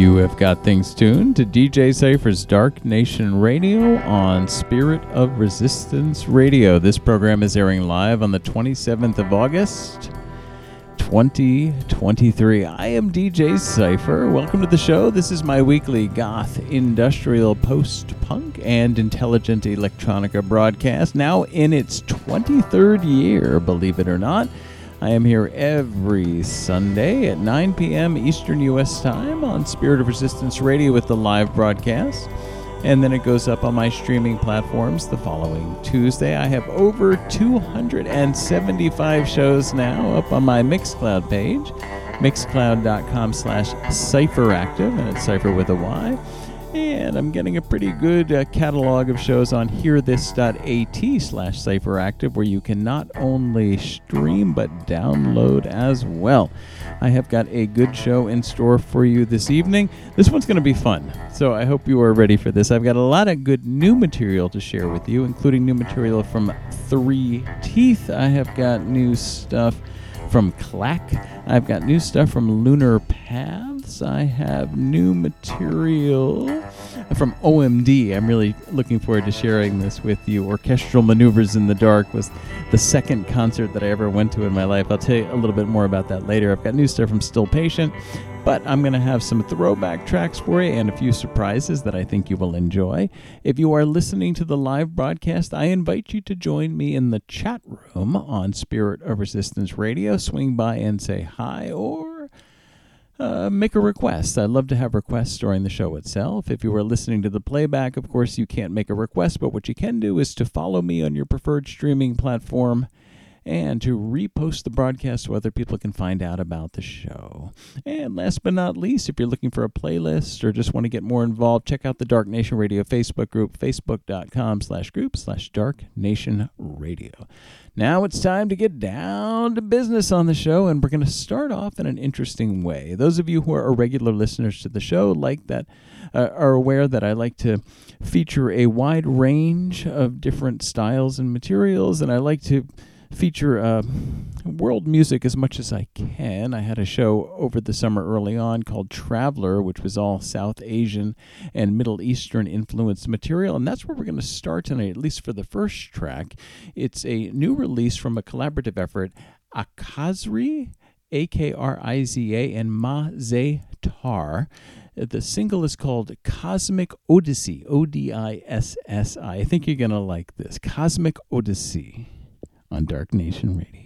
You have got things tuned to DJ Cypher's Dark Nation Radio on Spirit of Resistance Radio. This program is airing live on the 27th of August, 2023. I am DJ Cypher. Welcome to the show. This is my weekly goth, industrial, post-punk, and intelligent electronica broadcast, now in its 23rd year, believe it or not. I am here every Sunday at 9 p.m. Eastern U.S. time on Spirit of Resistance Radio with the live broadcast. And then it goes up on my streaming platforms the following Tuesday. I have over 275 shows now up on my Mixcloud page, mixcloud.com/cypheractive, and it's cypher with a Y. And I'm getting a pretty good catalog of shows on hearthis.at/cypheractive, where you can not only stream but download as well. I have got a good show in store for you this evening. This one's going to be fun, so I hope you are ready for this. I've got a lot of good new material to share with you, including new material from 3Teeth. I have got new stuff from Klack. I've got new stuff from Lunar Paths. I have new material from OMD. I'm really looking forward to sharing this with you. Orchestral Maneuvers in the Dark was the second concert that I ever went to in my life. I'll tell you a little bit more about that later. I've got new stuff from Still Patient, but I'm going to have some throwback tracks for you and a few surprises that I think you will enjoy. If you are listening to the live broadcast, I invite you to join me in the chat room on Spirit of Resistance Radio. Swing by and say hi, or make a request. I'd love to have requests during the show itself. If you are listening to the playback, of course, you can't make a request, but what you can do is to follow me on your preferred streaming platform and to repost the broadcast so other people can find out about the show. And last but not least, if you're looking for a playlist or just want to get more involved, check out the Dark Nation Radio Facebook group, facebook.com/group/Dark Nation Radio. Now it's time to get down to business on the show, and we're going to start off in an interesting way. Those of you who are regular listeners to the show are aware that I like to feature a wide range of different styles and materials, and I like to feature world music as much as I can. I had a show over the summer early on called Traveler, which was all South Asian and Middle Eastern influenced material, and that's where we're going to start tonight, at least for the first track. It's a new release from a collaborative effort, Akriza, Akriza, and Mah Ze Tar. The single is called Cosmic Odissi, Odissi. I think you're going to like this. Cosmic Odissi on Dark Nation Radio.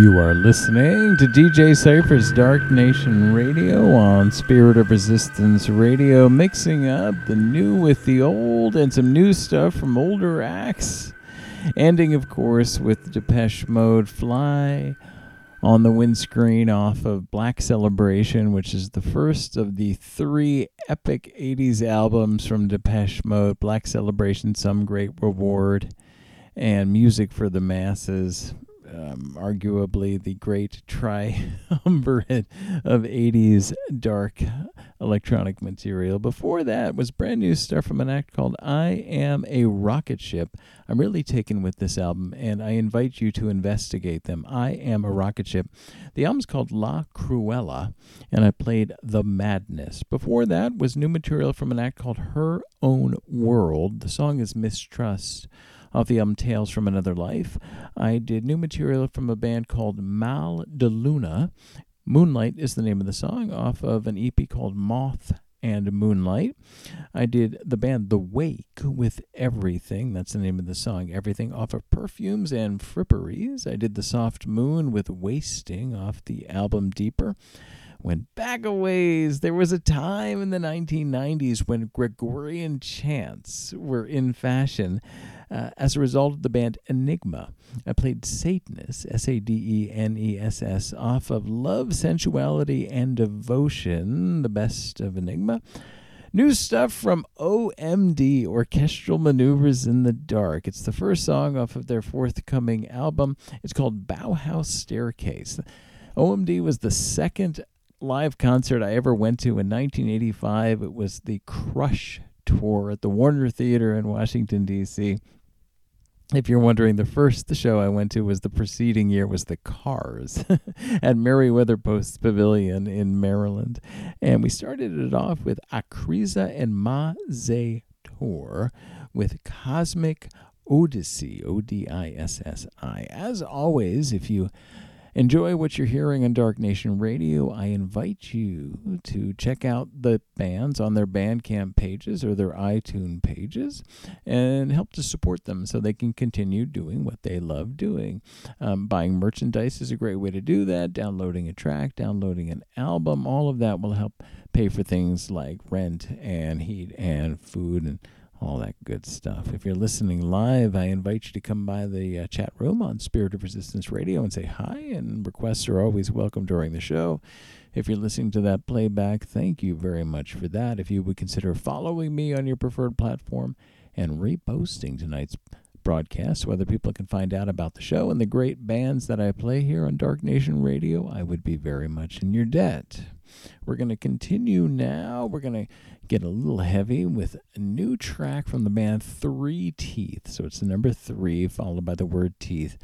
You are listening to DJ Cypher's Dark Nation Radio on Spirit of Resistance Radio, mixing up the new with the old and some new stuff from older acts. Ending, of course, with Depeche Mode, Fly on the Windscreen off of Black Celebration, which is the first of the three epic 80s albums from Depeche Mode, Black Celebration, Some Great Reward, and Music for the Masses. Arguably the great triumvirate of 80s dark electronic material. Before that was brand new stuff from an act called I Am a Rocketship. I'm really taken with this album, and I invite you to investigate them. I Am a Rocketship. The album's called La Cruella, and I played The Madness. Before that was new material from an act called Her Own World. The song is Mistrust, off the album Tales from Another Life. I did new material from a band called Mal di Luna. Moonlight is the name of the song, off of an EP called Moth and Moonlight. I did the band The Wake with Everything. That's the name of the song, Everything, off of Perfumes and Fripperies. I did The Soft Moon with Wasting off the album Deeper. Went back a ways. There was a time in the 1990s when Gregorian chants were in fashion. As a result of the band Enigma, I played Satanists, S-A-D-E-N-E-S-S, off of Love, Sensuality, and Devotion, the best of Enigma. New stuff from OMD, Orchestral Maneuvers in the Dark. It's the first song off of their forthcoming album. It's called Bauhaus Staircase. OMD was the second live concert I ever went to in 1985. It was the Crush Tour at the Warner Theater in Washington, D.C. If you're wondering, the show I went to was the preceding year was the Cars at Meriwether Post's Pavilion in Maryland. And we started it off with Akriza and Mah Ze Tar with Cosmic Odissi, O-D-I-S-S-I. As always, if you enjoy what you're hearing on Dark Nation Radio, I invite you to check out the bands on their Bandcamp pages or their iTunes pages and help to support them so they can continue doing what they love doing. Buying merchandise is a great way to do that. Downloading a track, downloading an album, all of that will help pay for things like rent and heat and food and all that good stuff. If you're listening live, I invite you to come by the chat room on Spirit of Resistance Radio and say hi, and requests are always welcome during the show. If you're listening to that playback, thank you very much for that. If you would consider following me on your preferred platform and reposting tonight's broadcast so other people can find out about the show and the great bands that I play here on Dark Nation Radio, I would be very much in your debt. We're going to continue now. We're going to get a little heavy with a new track from the band 3Teeth. So it's the number 3 followed by the word teeth.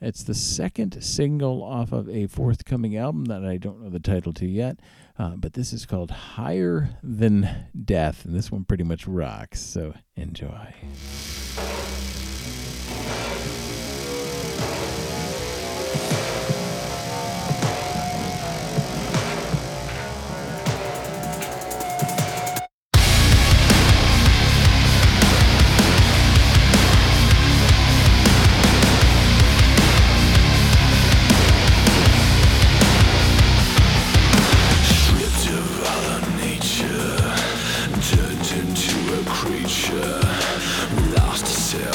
It's the second single off of a forthcoming album that I don't know the title to yet, but this is called Higher Than Death, and this one pretty much rocks, so enjoy. Creature lost itself.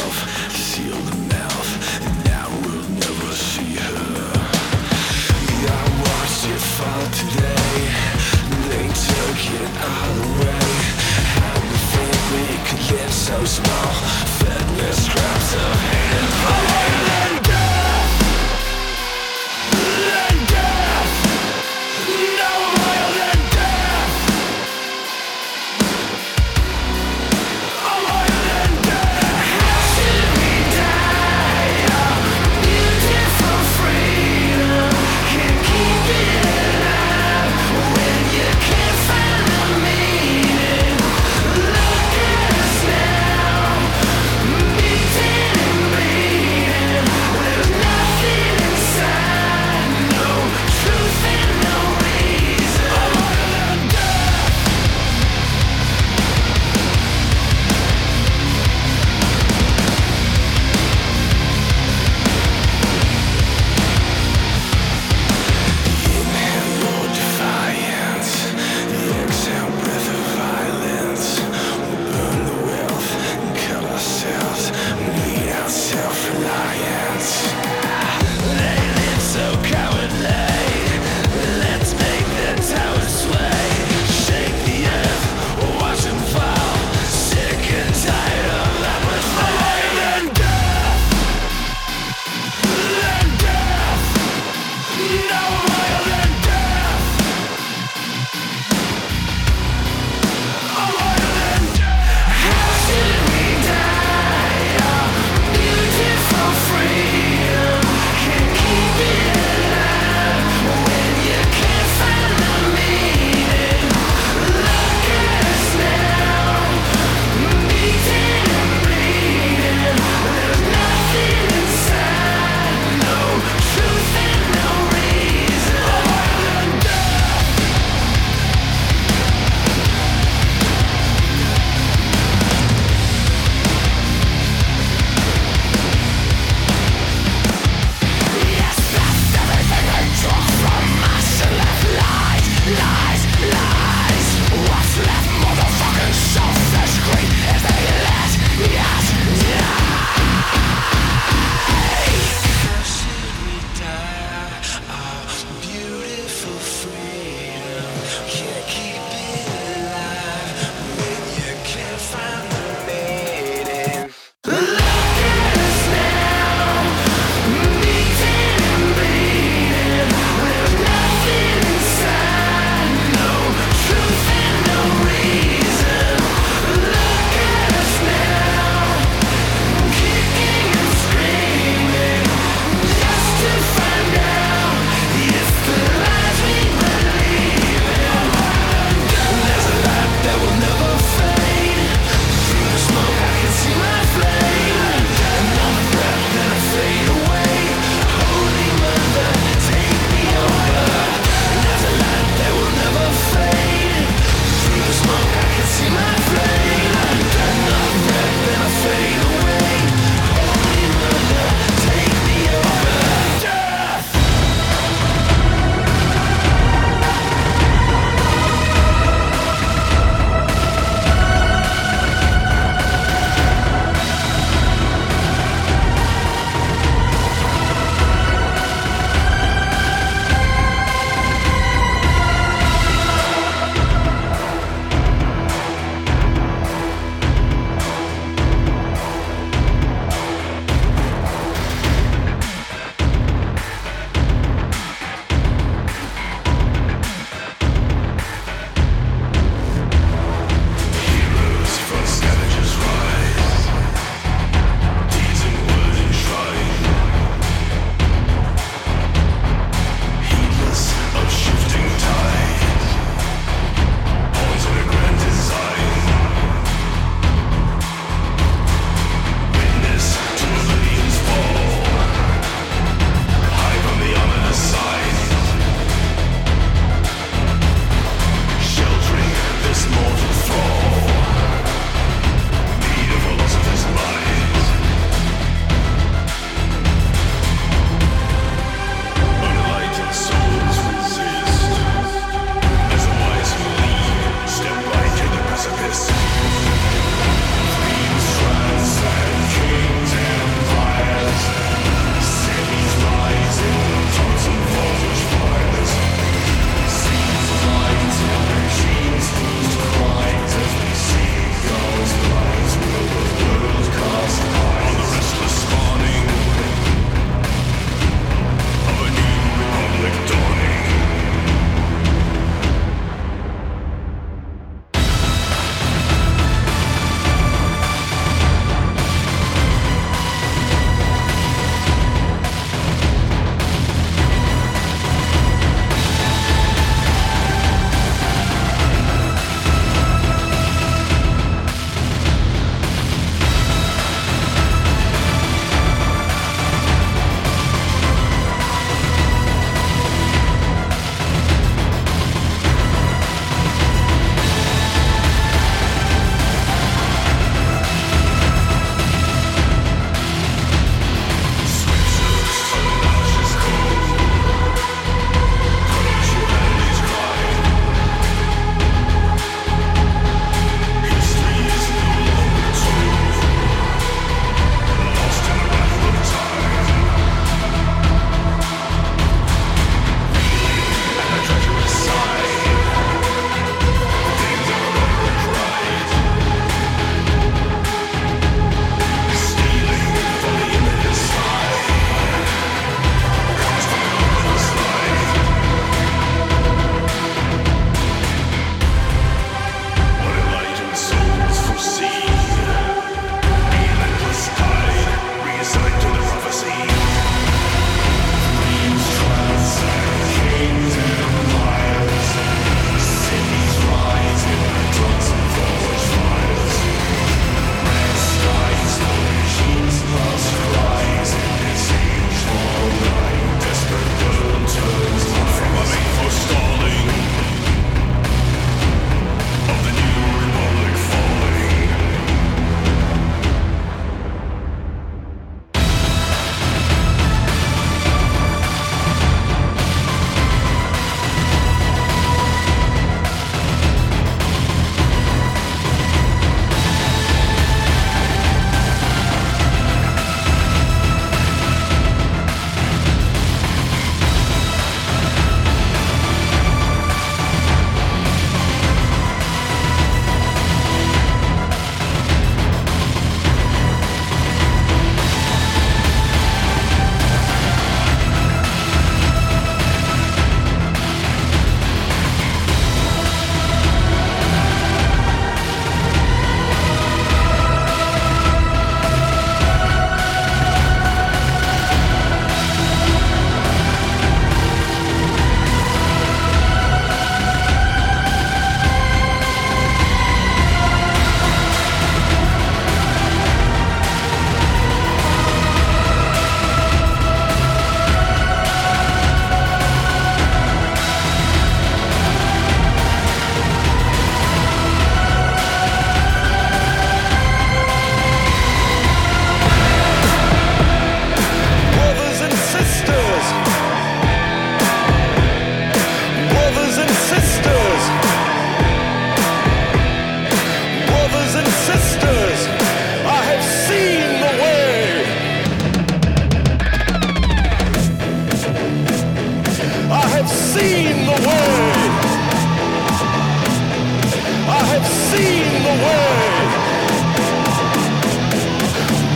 away.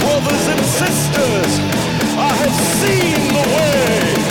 Brothers and sisters, I have seen the way.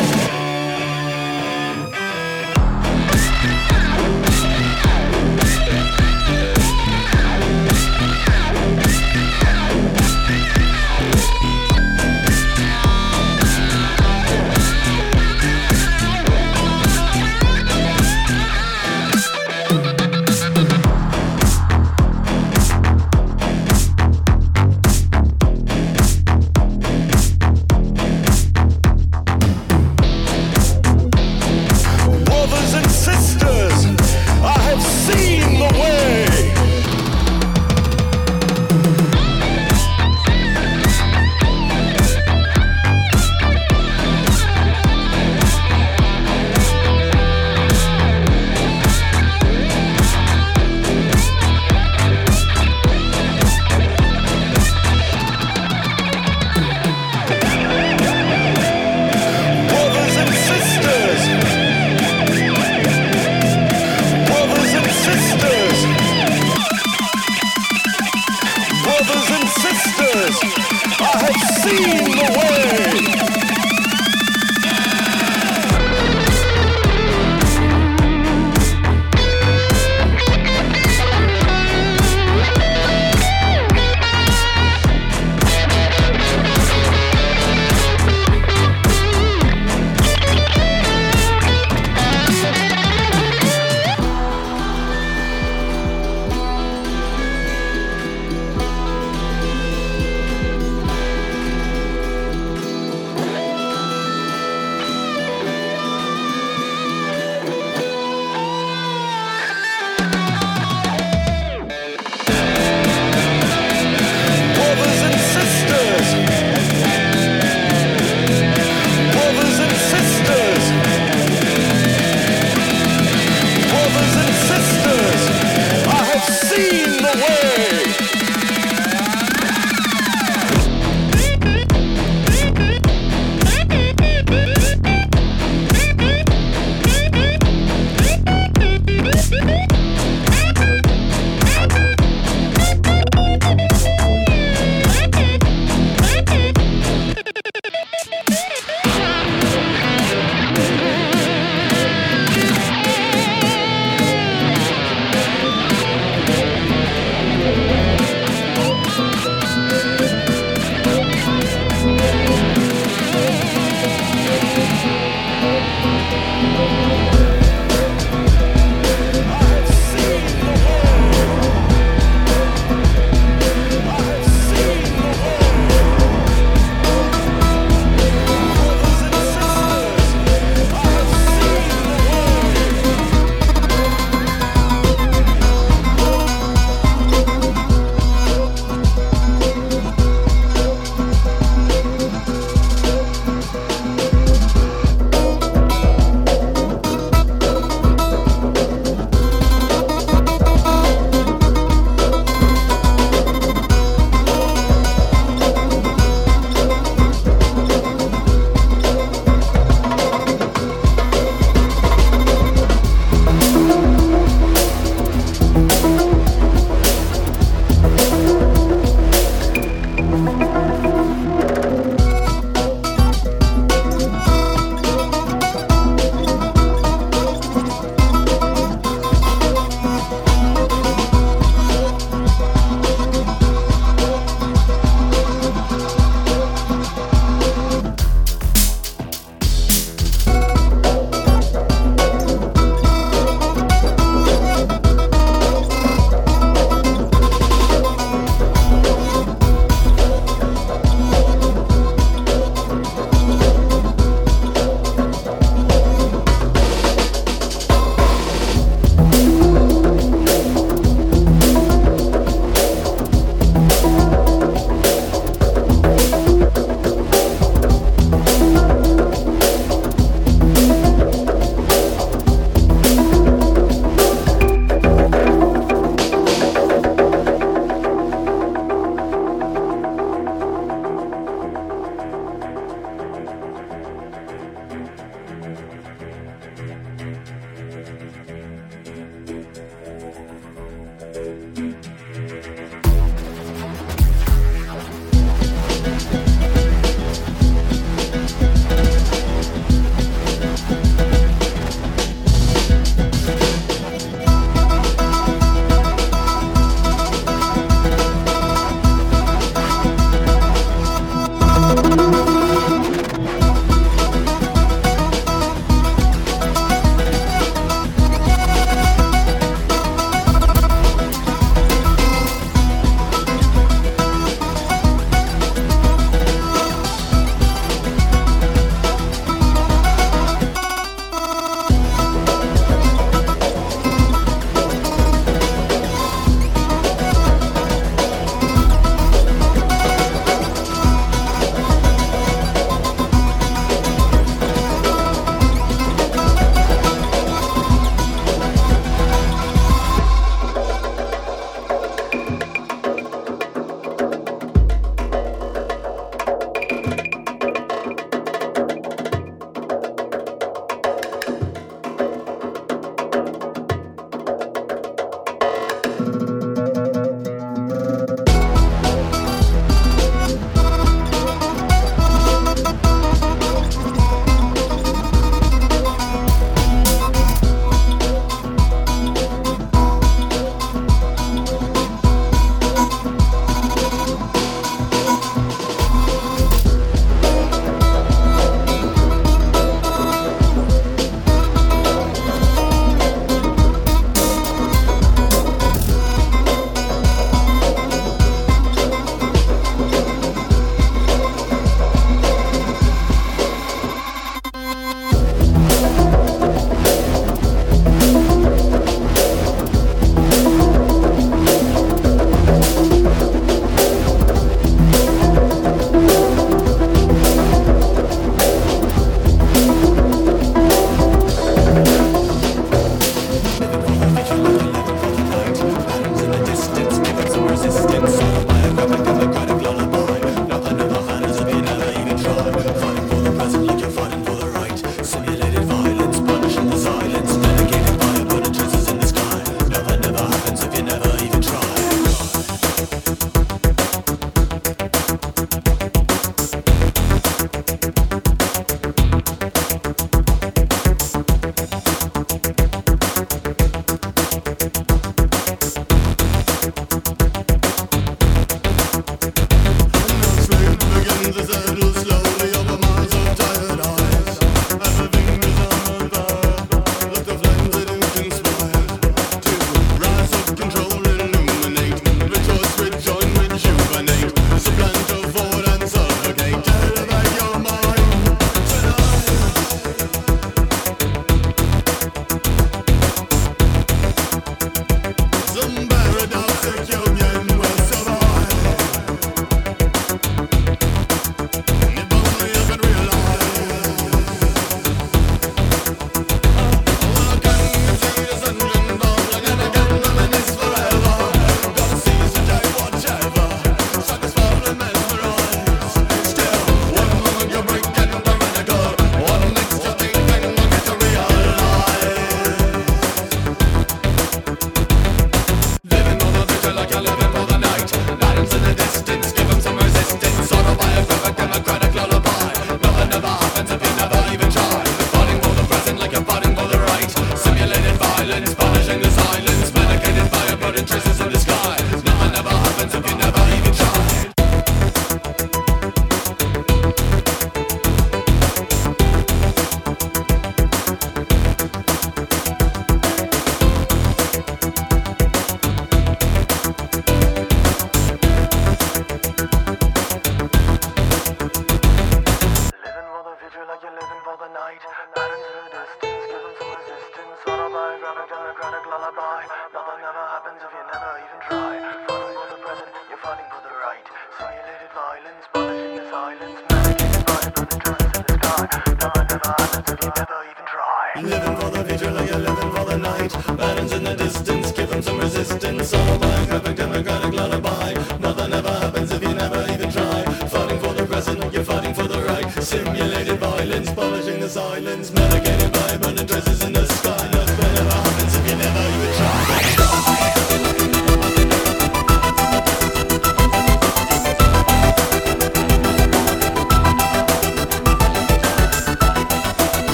Autobiographic, democratic lullaby. Nothing ever happens if you never even try.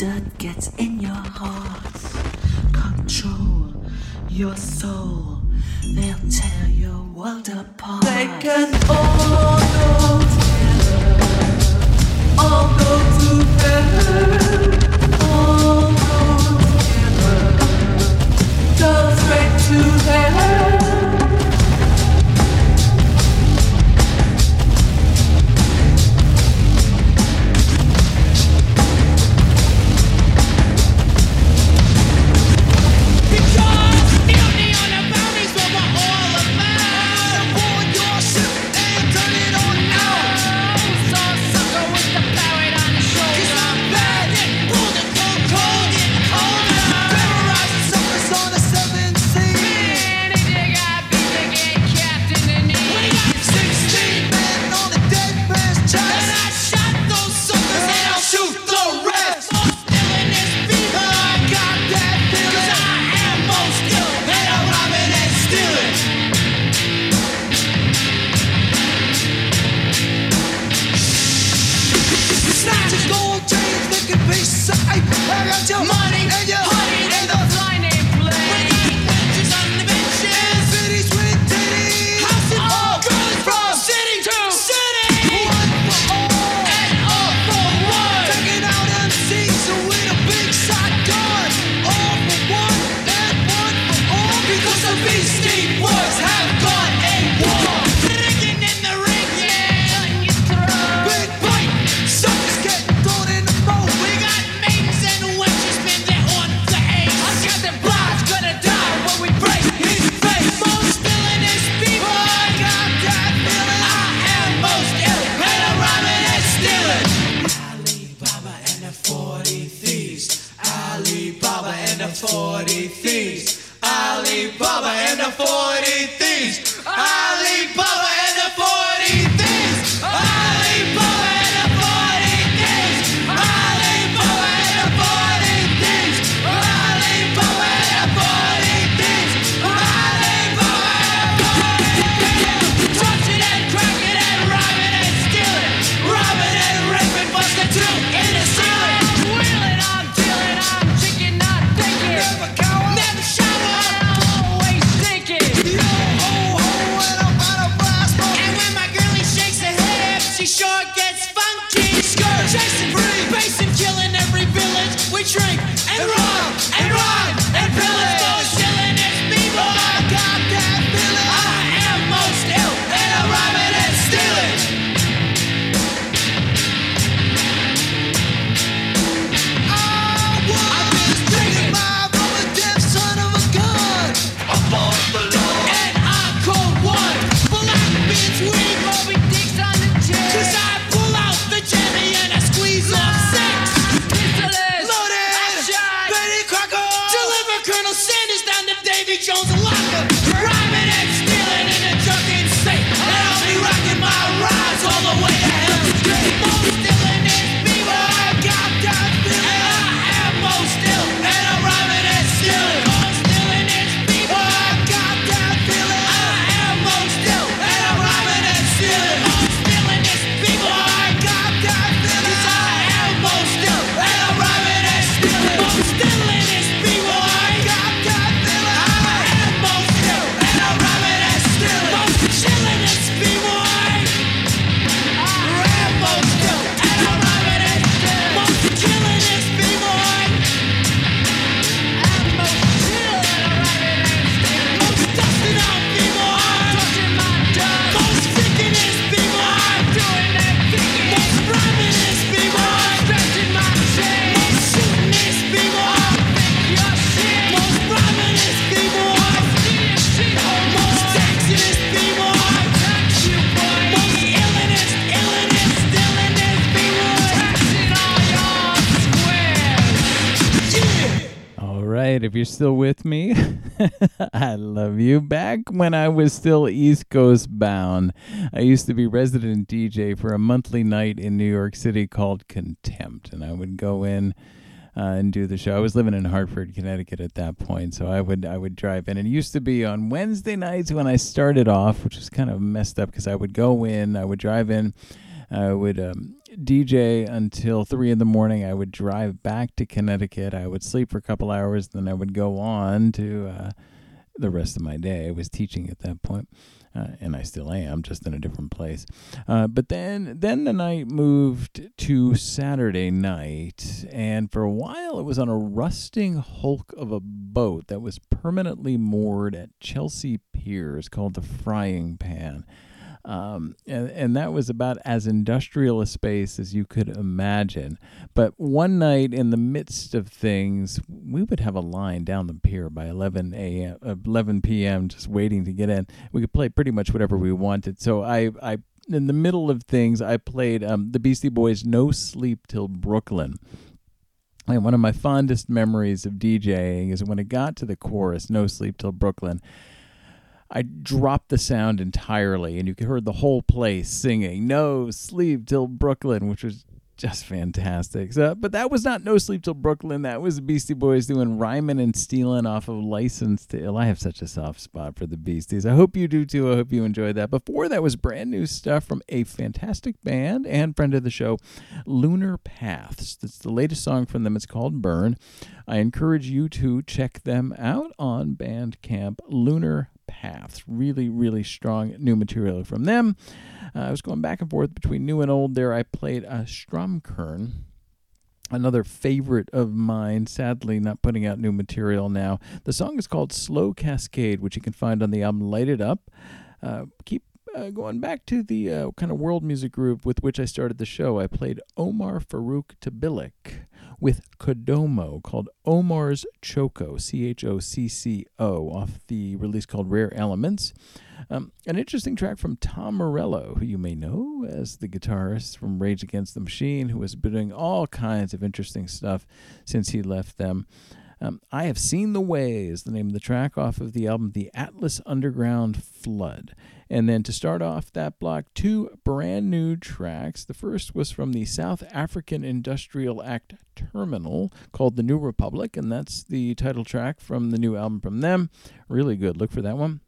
dirt gets in your heart, control your soul, they'll tear your world apart. They can all go together, all go together, all go together, go straight to their still with me. I love you. Back when I was still East Coast bound, I used to be resident DJ for a monthly night in New York City called Contempt, and I would go in and do the show. I was living in Hartford, Connecticut at that point, so I would drive in. And it used to be on Wednesday nights when I started off, which was kind of messed up because I would go in, I would drive in, I would DJ until 3 a.m. I would drive back to Connecticut. I would sleep for a couple hours, then I would go on to the rest of my day. I was teaching at that point, and I still am, just in a different place. But then the night moved to Saturday night, and for a while it was on a rusting hulk of a boat that was permanently moored at Chelsea Piers called the Frying Pan. And that was about as industrial a space as you could imagine. But one night in the midst of things, we would have a line down the pier by 11 p.m. just waiting to get in. We could play pretty much whatever we wanted. So I in the middle of things, I played the Beastie Boys' No Sleep Till Brooklyn. And one of my fondest memories of DJing is when it got to the chorus, No Sleep Till Brooklyn, I dropped the sound entirely, and you heard the whole place singing No Sleep Till Brooklyn, which was just fantastic. So, but that was not No Sleep Till Brooklyn. That was the Beastie Boys doing Rhymin' and Stealin' off of License to Ill. I have such a soft spot for the Beasties. I hope you do, too. I hope you enjoyed that. Before that was brand new stuff from a fantastic band and friend of the show, Lunar Paths. That's the latest song from them. It's called Burn. I encourage you to check them out on Bandcamp, Lunar Paths. Really, really strong new material from them. I was going back and forth between new and old there. I played a Stromkern, another favorite of mine, sadly not putting out new material now. The song is called Slow Cascade, which you can find on the album Light It Up. Going back to the kind of world music group with which I started the show, I played Omar Farouk Tebilek with Kodomo called Omar's Choco, Chocco, off the release called Rare Elements. An interesting track from Tom Morello, who you may know as the guitarist from Rage Against the Machine, who has been doing all kinds of interesting stuff since he left them. I Have Seen the Way is the name of the track off of the album The Atlas Underground Flood. And then to start off that block, two brand new tracks. The first was from the South African Industrial Act Terminal called The New Republic, and that's the title track from the new album from them. Really good. Look for that one.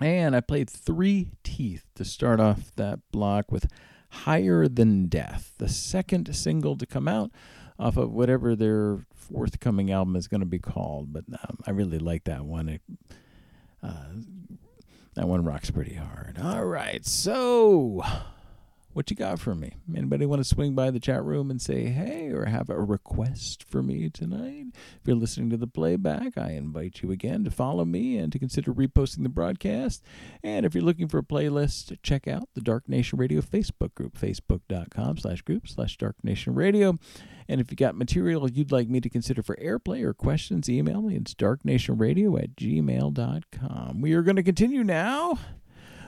And I played 3Teeth to start off that block with Higher Than Death, the second single to come out off of whatever their forthcoming album is going to be called. But I really like that one. That one rocks pretty hard. All right, so what you got for me? Anybody want to swing by the chat room and say hey or have a request for me tonight? If you're listening to the playback, I invite you again to follow me and to consider reposting the broadcast. And if you're looking for a playlist, check out the Dark Nation Radio Facebook group, facebook.com/group/Dark Nation Radio. And if you got material you'd like me to consider for airplay or questions, email me. It's darknationradio@gmail.com. We are going to continue now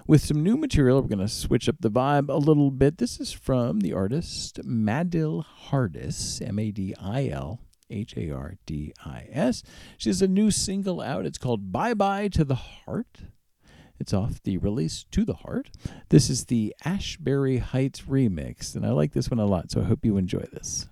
with some new material. We're going to switch up the vibe a little bit. This is from the artist Madil Hardis, Madil Hardis. She has a new single out. It's called Bye Bye to the Heart. It's off the release To the Heart. This is the Ashbury Heights remix, and I like this one a lot, so I hope you enjoy this.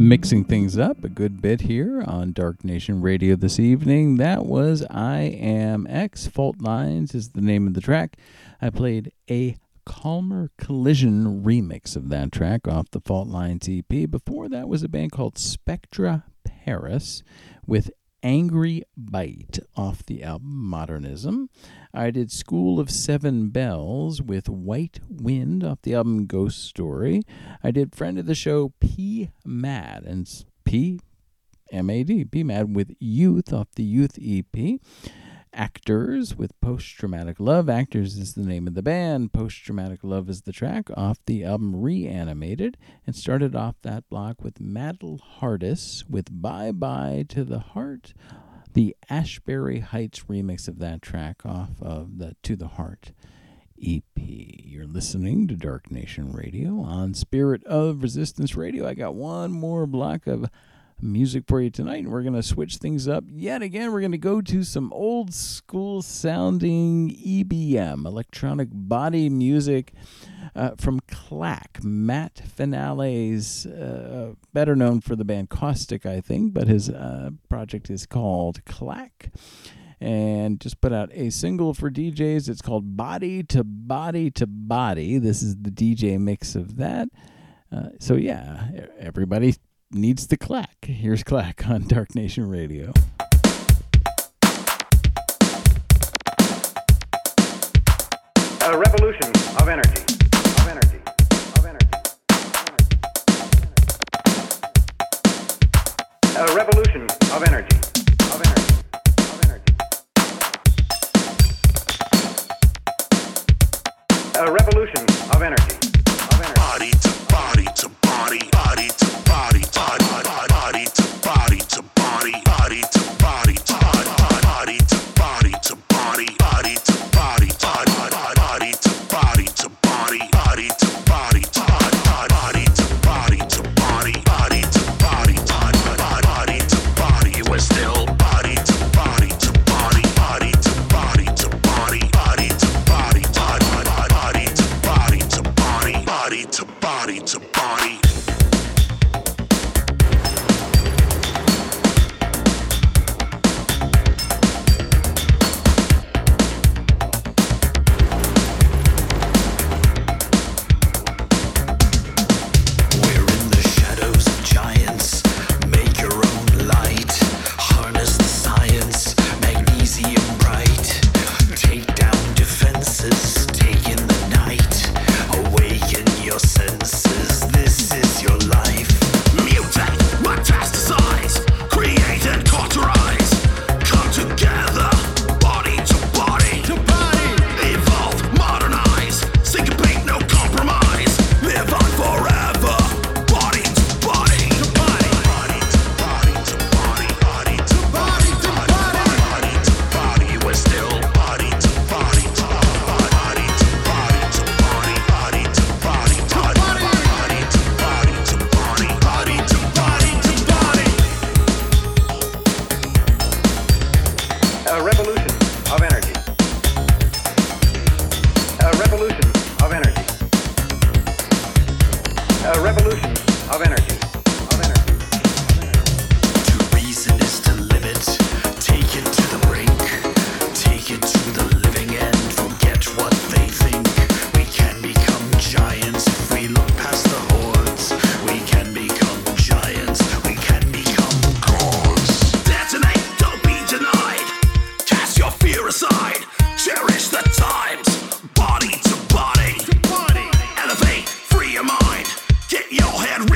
mixing things up a good bit here on Dark Nation Radio this evening. That was I Am X. Fault Lines is the name of the track. I played a Calmer Collision remix of that track off the Fault Lines EP. Before that was a band called Spectra Paris with Angry Bite off the album Modernism. I did School of Seven Bells with White Wind off the album Ghost Story. I did friend of the show P Mad and P Mad with Youth off the Youth EP. Actors with Post Traumatic Love. Actors is the name of the band. Post Traumatic Love is the track off the album Reanimated, and started off that block with Madil Hardis with Bye Bye to the Heart, the Ashbury Heights remix of that track off of the To the Heart EP. You're listening to Dark Nation Radio on Spirit of Resistance Radio. I got one more block of music for you tonight, and we're going to switch things up yet again. We're going to go to some old school sounding EBM, electronic body music, from Klack. Matt Finale's, better known for the band Caustic, I think, but his project is called Klack, and just put out a single for DJs. It's called Body to Body to Body. This is the DJ mix of that. So yeah, everybody needs to clack. Here's Klack on Dark Nation Radio. A revolution of energy. A revolution of energy. A revolution of energy. Body to body to body. Body to body, body to body to body, body to body to body, body to body to body, body to body to body, body to body to body, body to body to body, body to body, body to body, body to body. We're still body to body to body, body to body to body, body to body, body to body to body, body to body to body.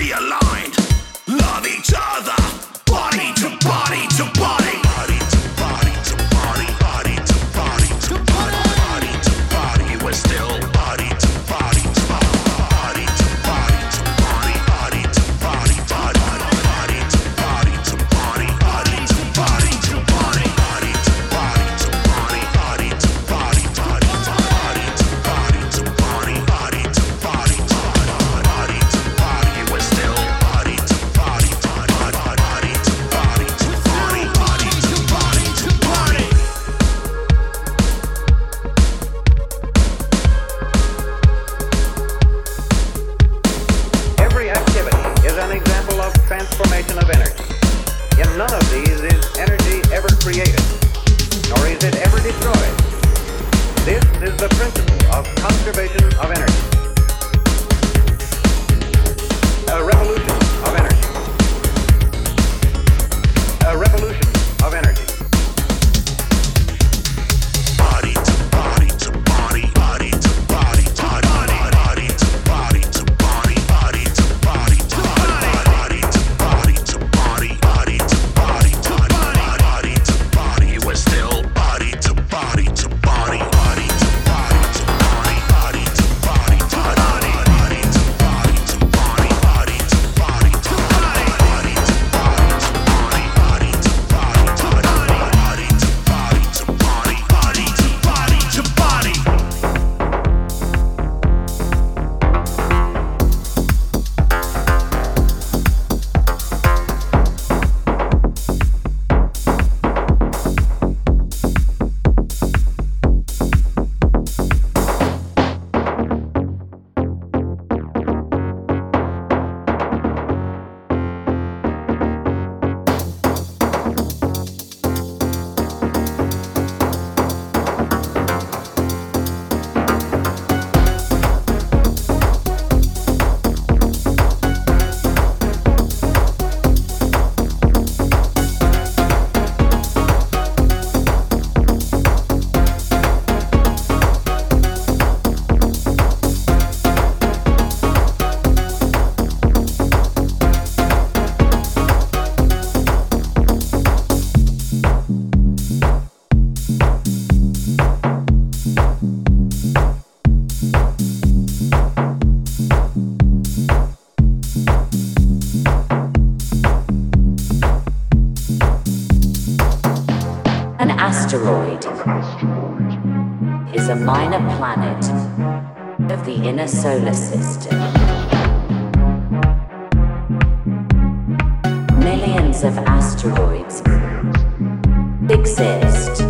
Realigned. production of energy. In none of these is energy ever created, nor is it ever destroyed. This is the principle of conservation of energy. A revolution of energy. A revolution of energy. A solar system. Millions of asteroids exist.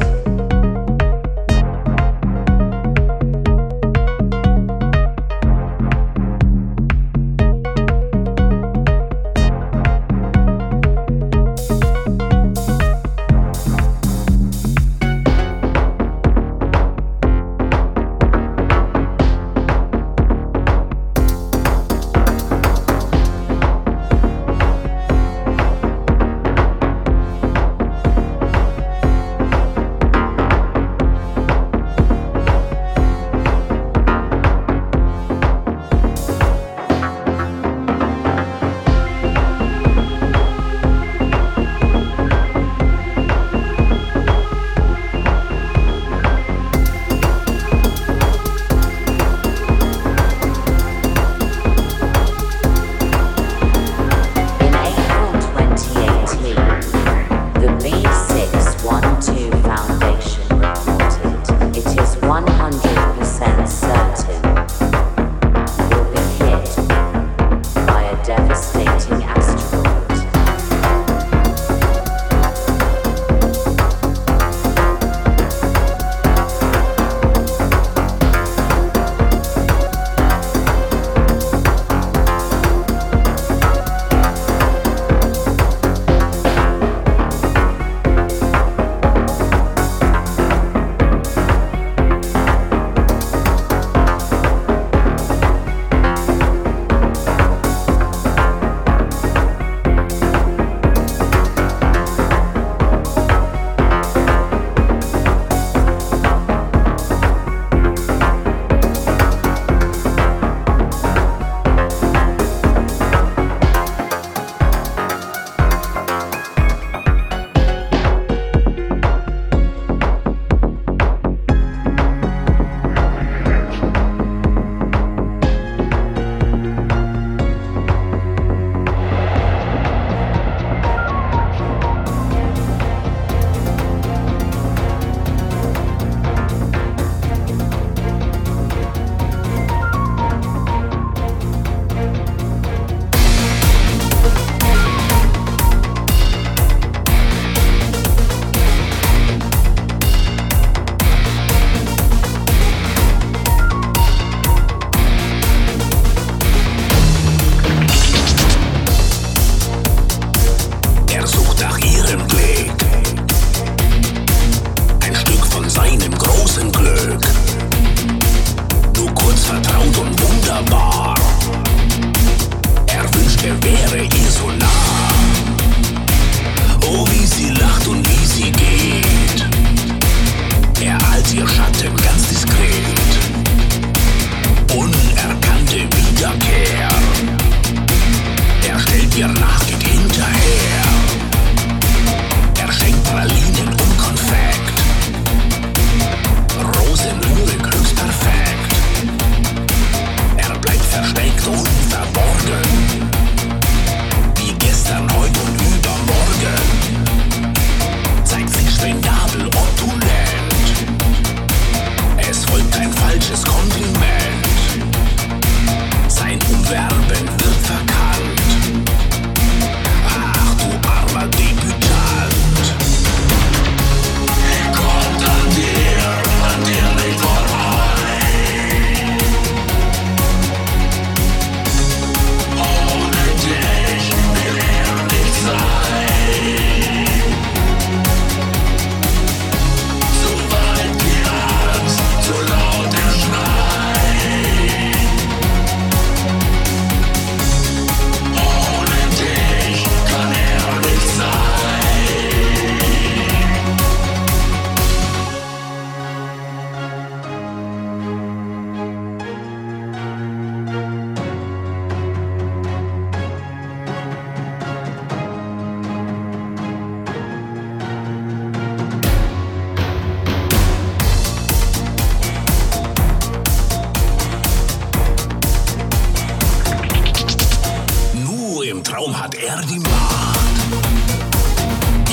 Darum hat die Macht.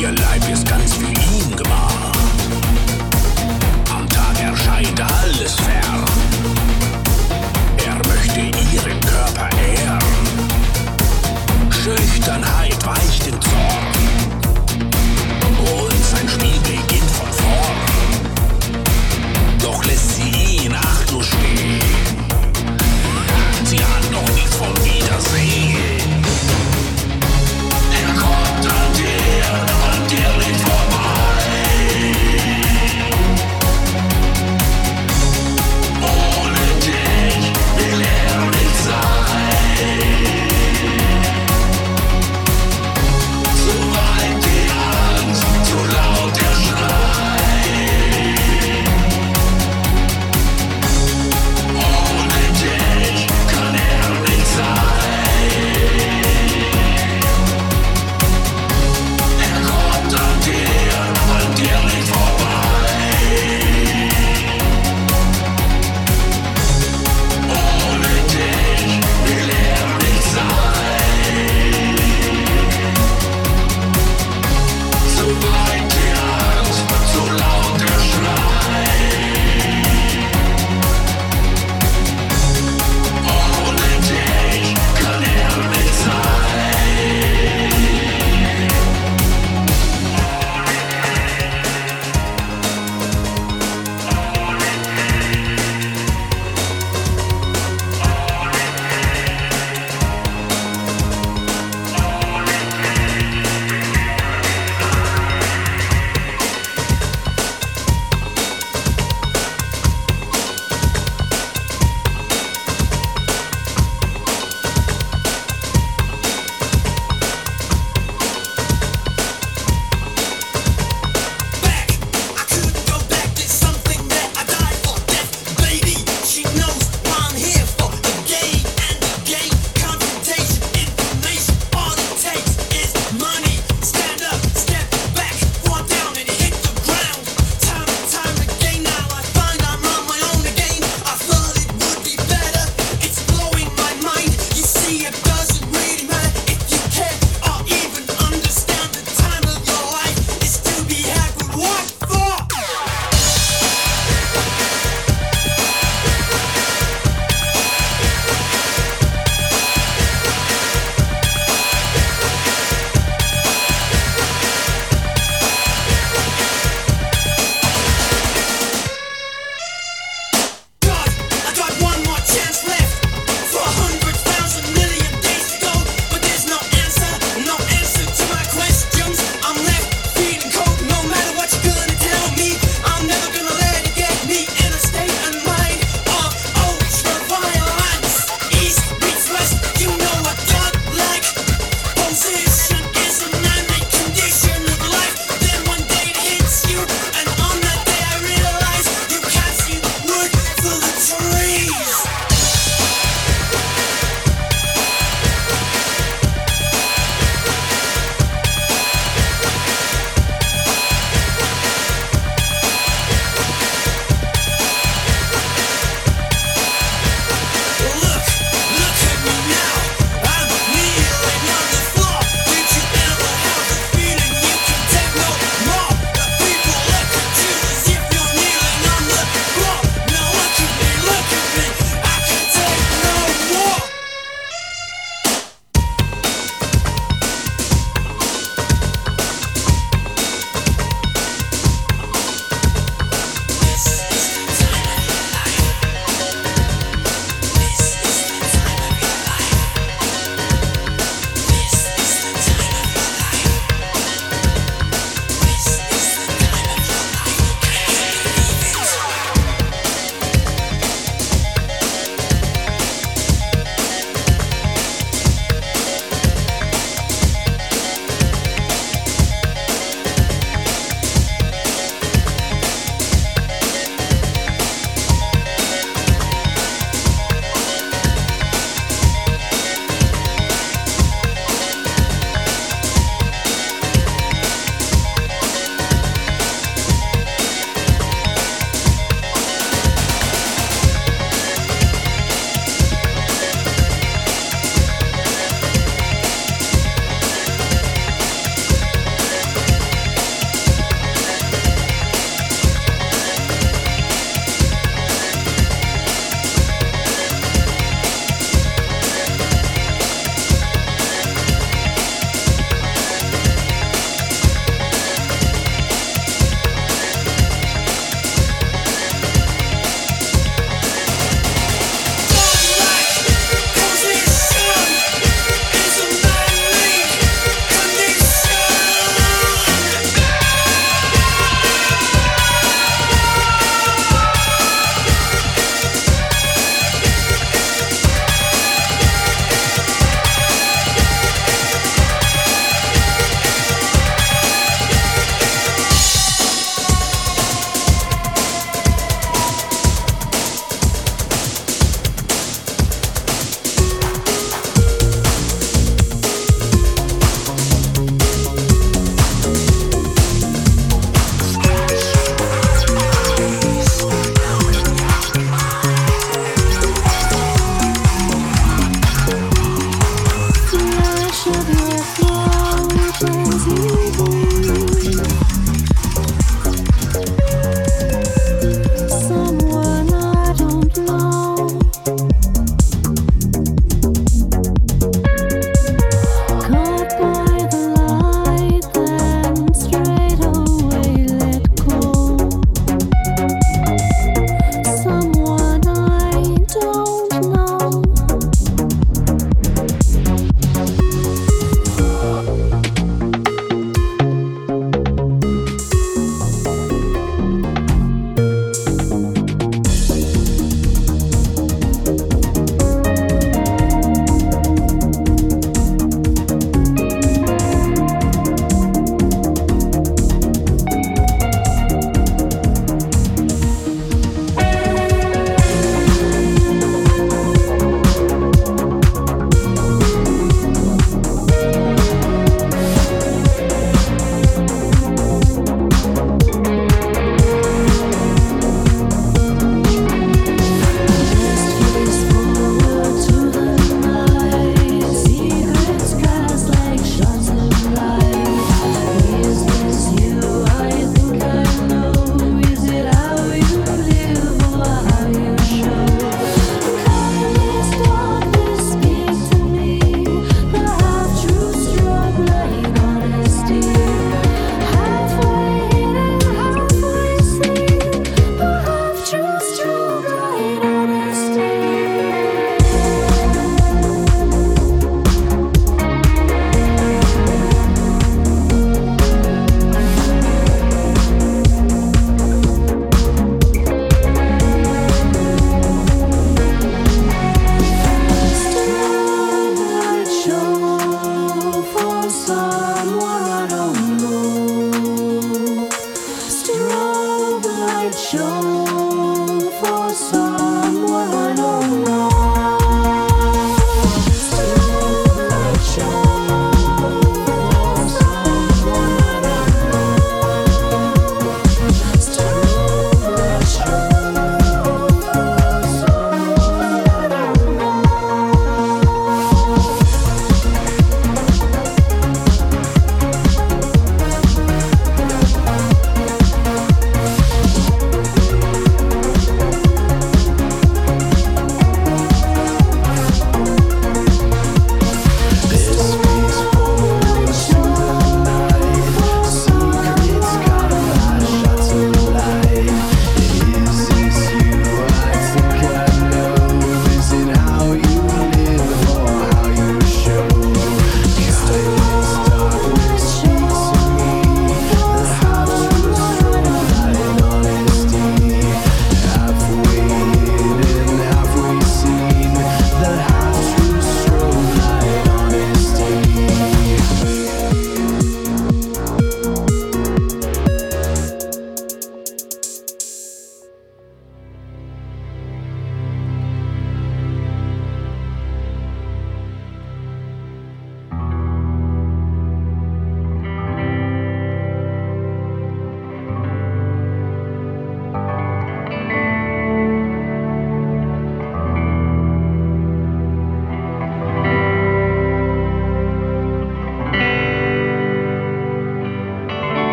Ihr Leib ist ganz für ihn gemacht. Am Tag erscheint alles fern. Er möchte ihren Körper ehren. Schüchternheit weicht den Zorn. Und sein Spiel beginnt von vorn. Doch lässt sie ihn achtlos stehen. Sie hat noch nichts von Wiedersehen. Kommt an dir und dir nicht vorbei.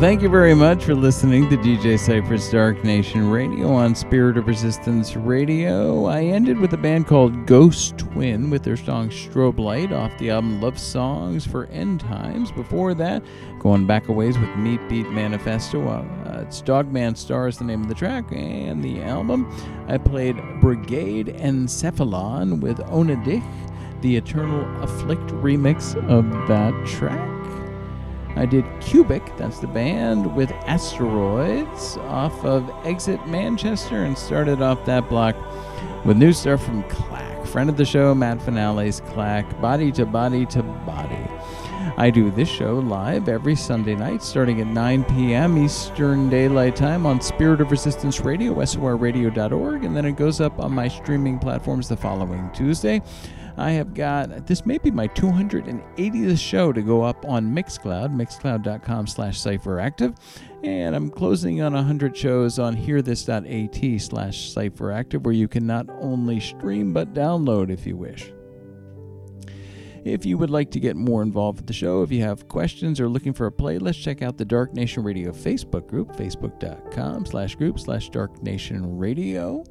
Thank you very much for listening to DJ Cypher's Dark Nation Radio on Spirit of Resistance Radio. I ended with a band called Ghost Twin with their song Strobe Light off the album Love Songs for End Times. Before that, going back a ways with Meat Beat Manifesto. It's Dogman Star is the name of the track and the album. I played Brigade Encephalon with Ona Dich, the Eternal Afflict remix of that track. I did Cubic, that's the band, with Asteroids off of Exit Manchester, and started off that block with new stuff from Klack. Friend of the show, Matt Finale's Klack, Body to Body to Body. I do this show live every Sunday night starting at 9 p.m. Eastern Daylight Time on Spirit of Resistance Radio, sorradio.org, and then it goes up on my streaming platforms the following Tuesday. I have got, this may be my 280th show to go up on Mixcloud, mixcloud.com/cypheractive, And I'm closing on 100 shows on hearthis.at/cypheractive, where you can not only stream but download if you wish. If you would like to get more involved with the show, if you have questions or looking for a playlist, check out the Dark Nation Radio Facebook group, facebook.com/group/Dark Nation Radio.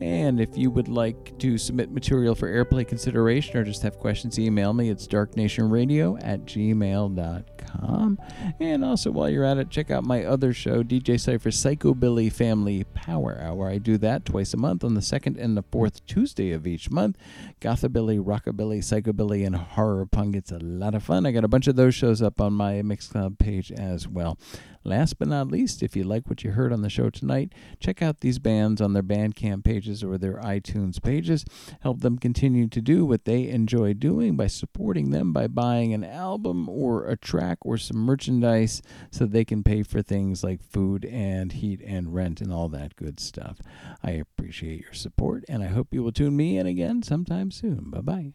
And if you would like to submit material for airplay consideration or just have questions, email me. It's darknationradio@gmail.com. And also, while you're at it, check out my other show, DJ Cypher's Psychobilly Family Power Hour. I do that twice a month on the second and the fourth Tuesday of each month. Gothabilly, Rockabilly, Psychobilly, and Horror Punk. It's a lot of fun. I got a bunch of those shows up on my Mixcloud page as well. Last but not least, if you like what you heard on the show tonight, check out these bands on their Bandcamp pages or their iTunes pages. Help them continue to do what they enjoy doing by supporting them by buying an album or a track or some merchandise so they can pay for things like food and heat and rent and all that good stuff. I appreciate your support, and I hope you will tune me in again sometime soon. Bye-bye.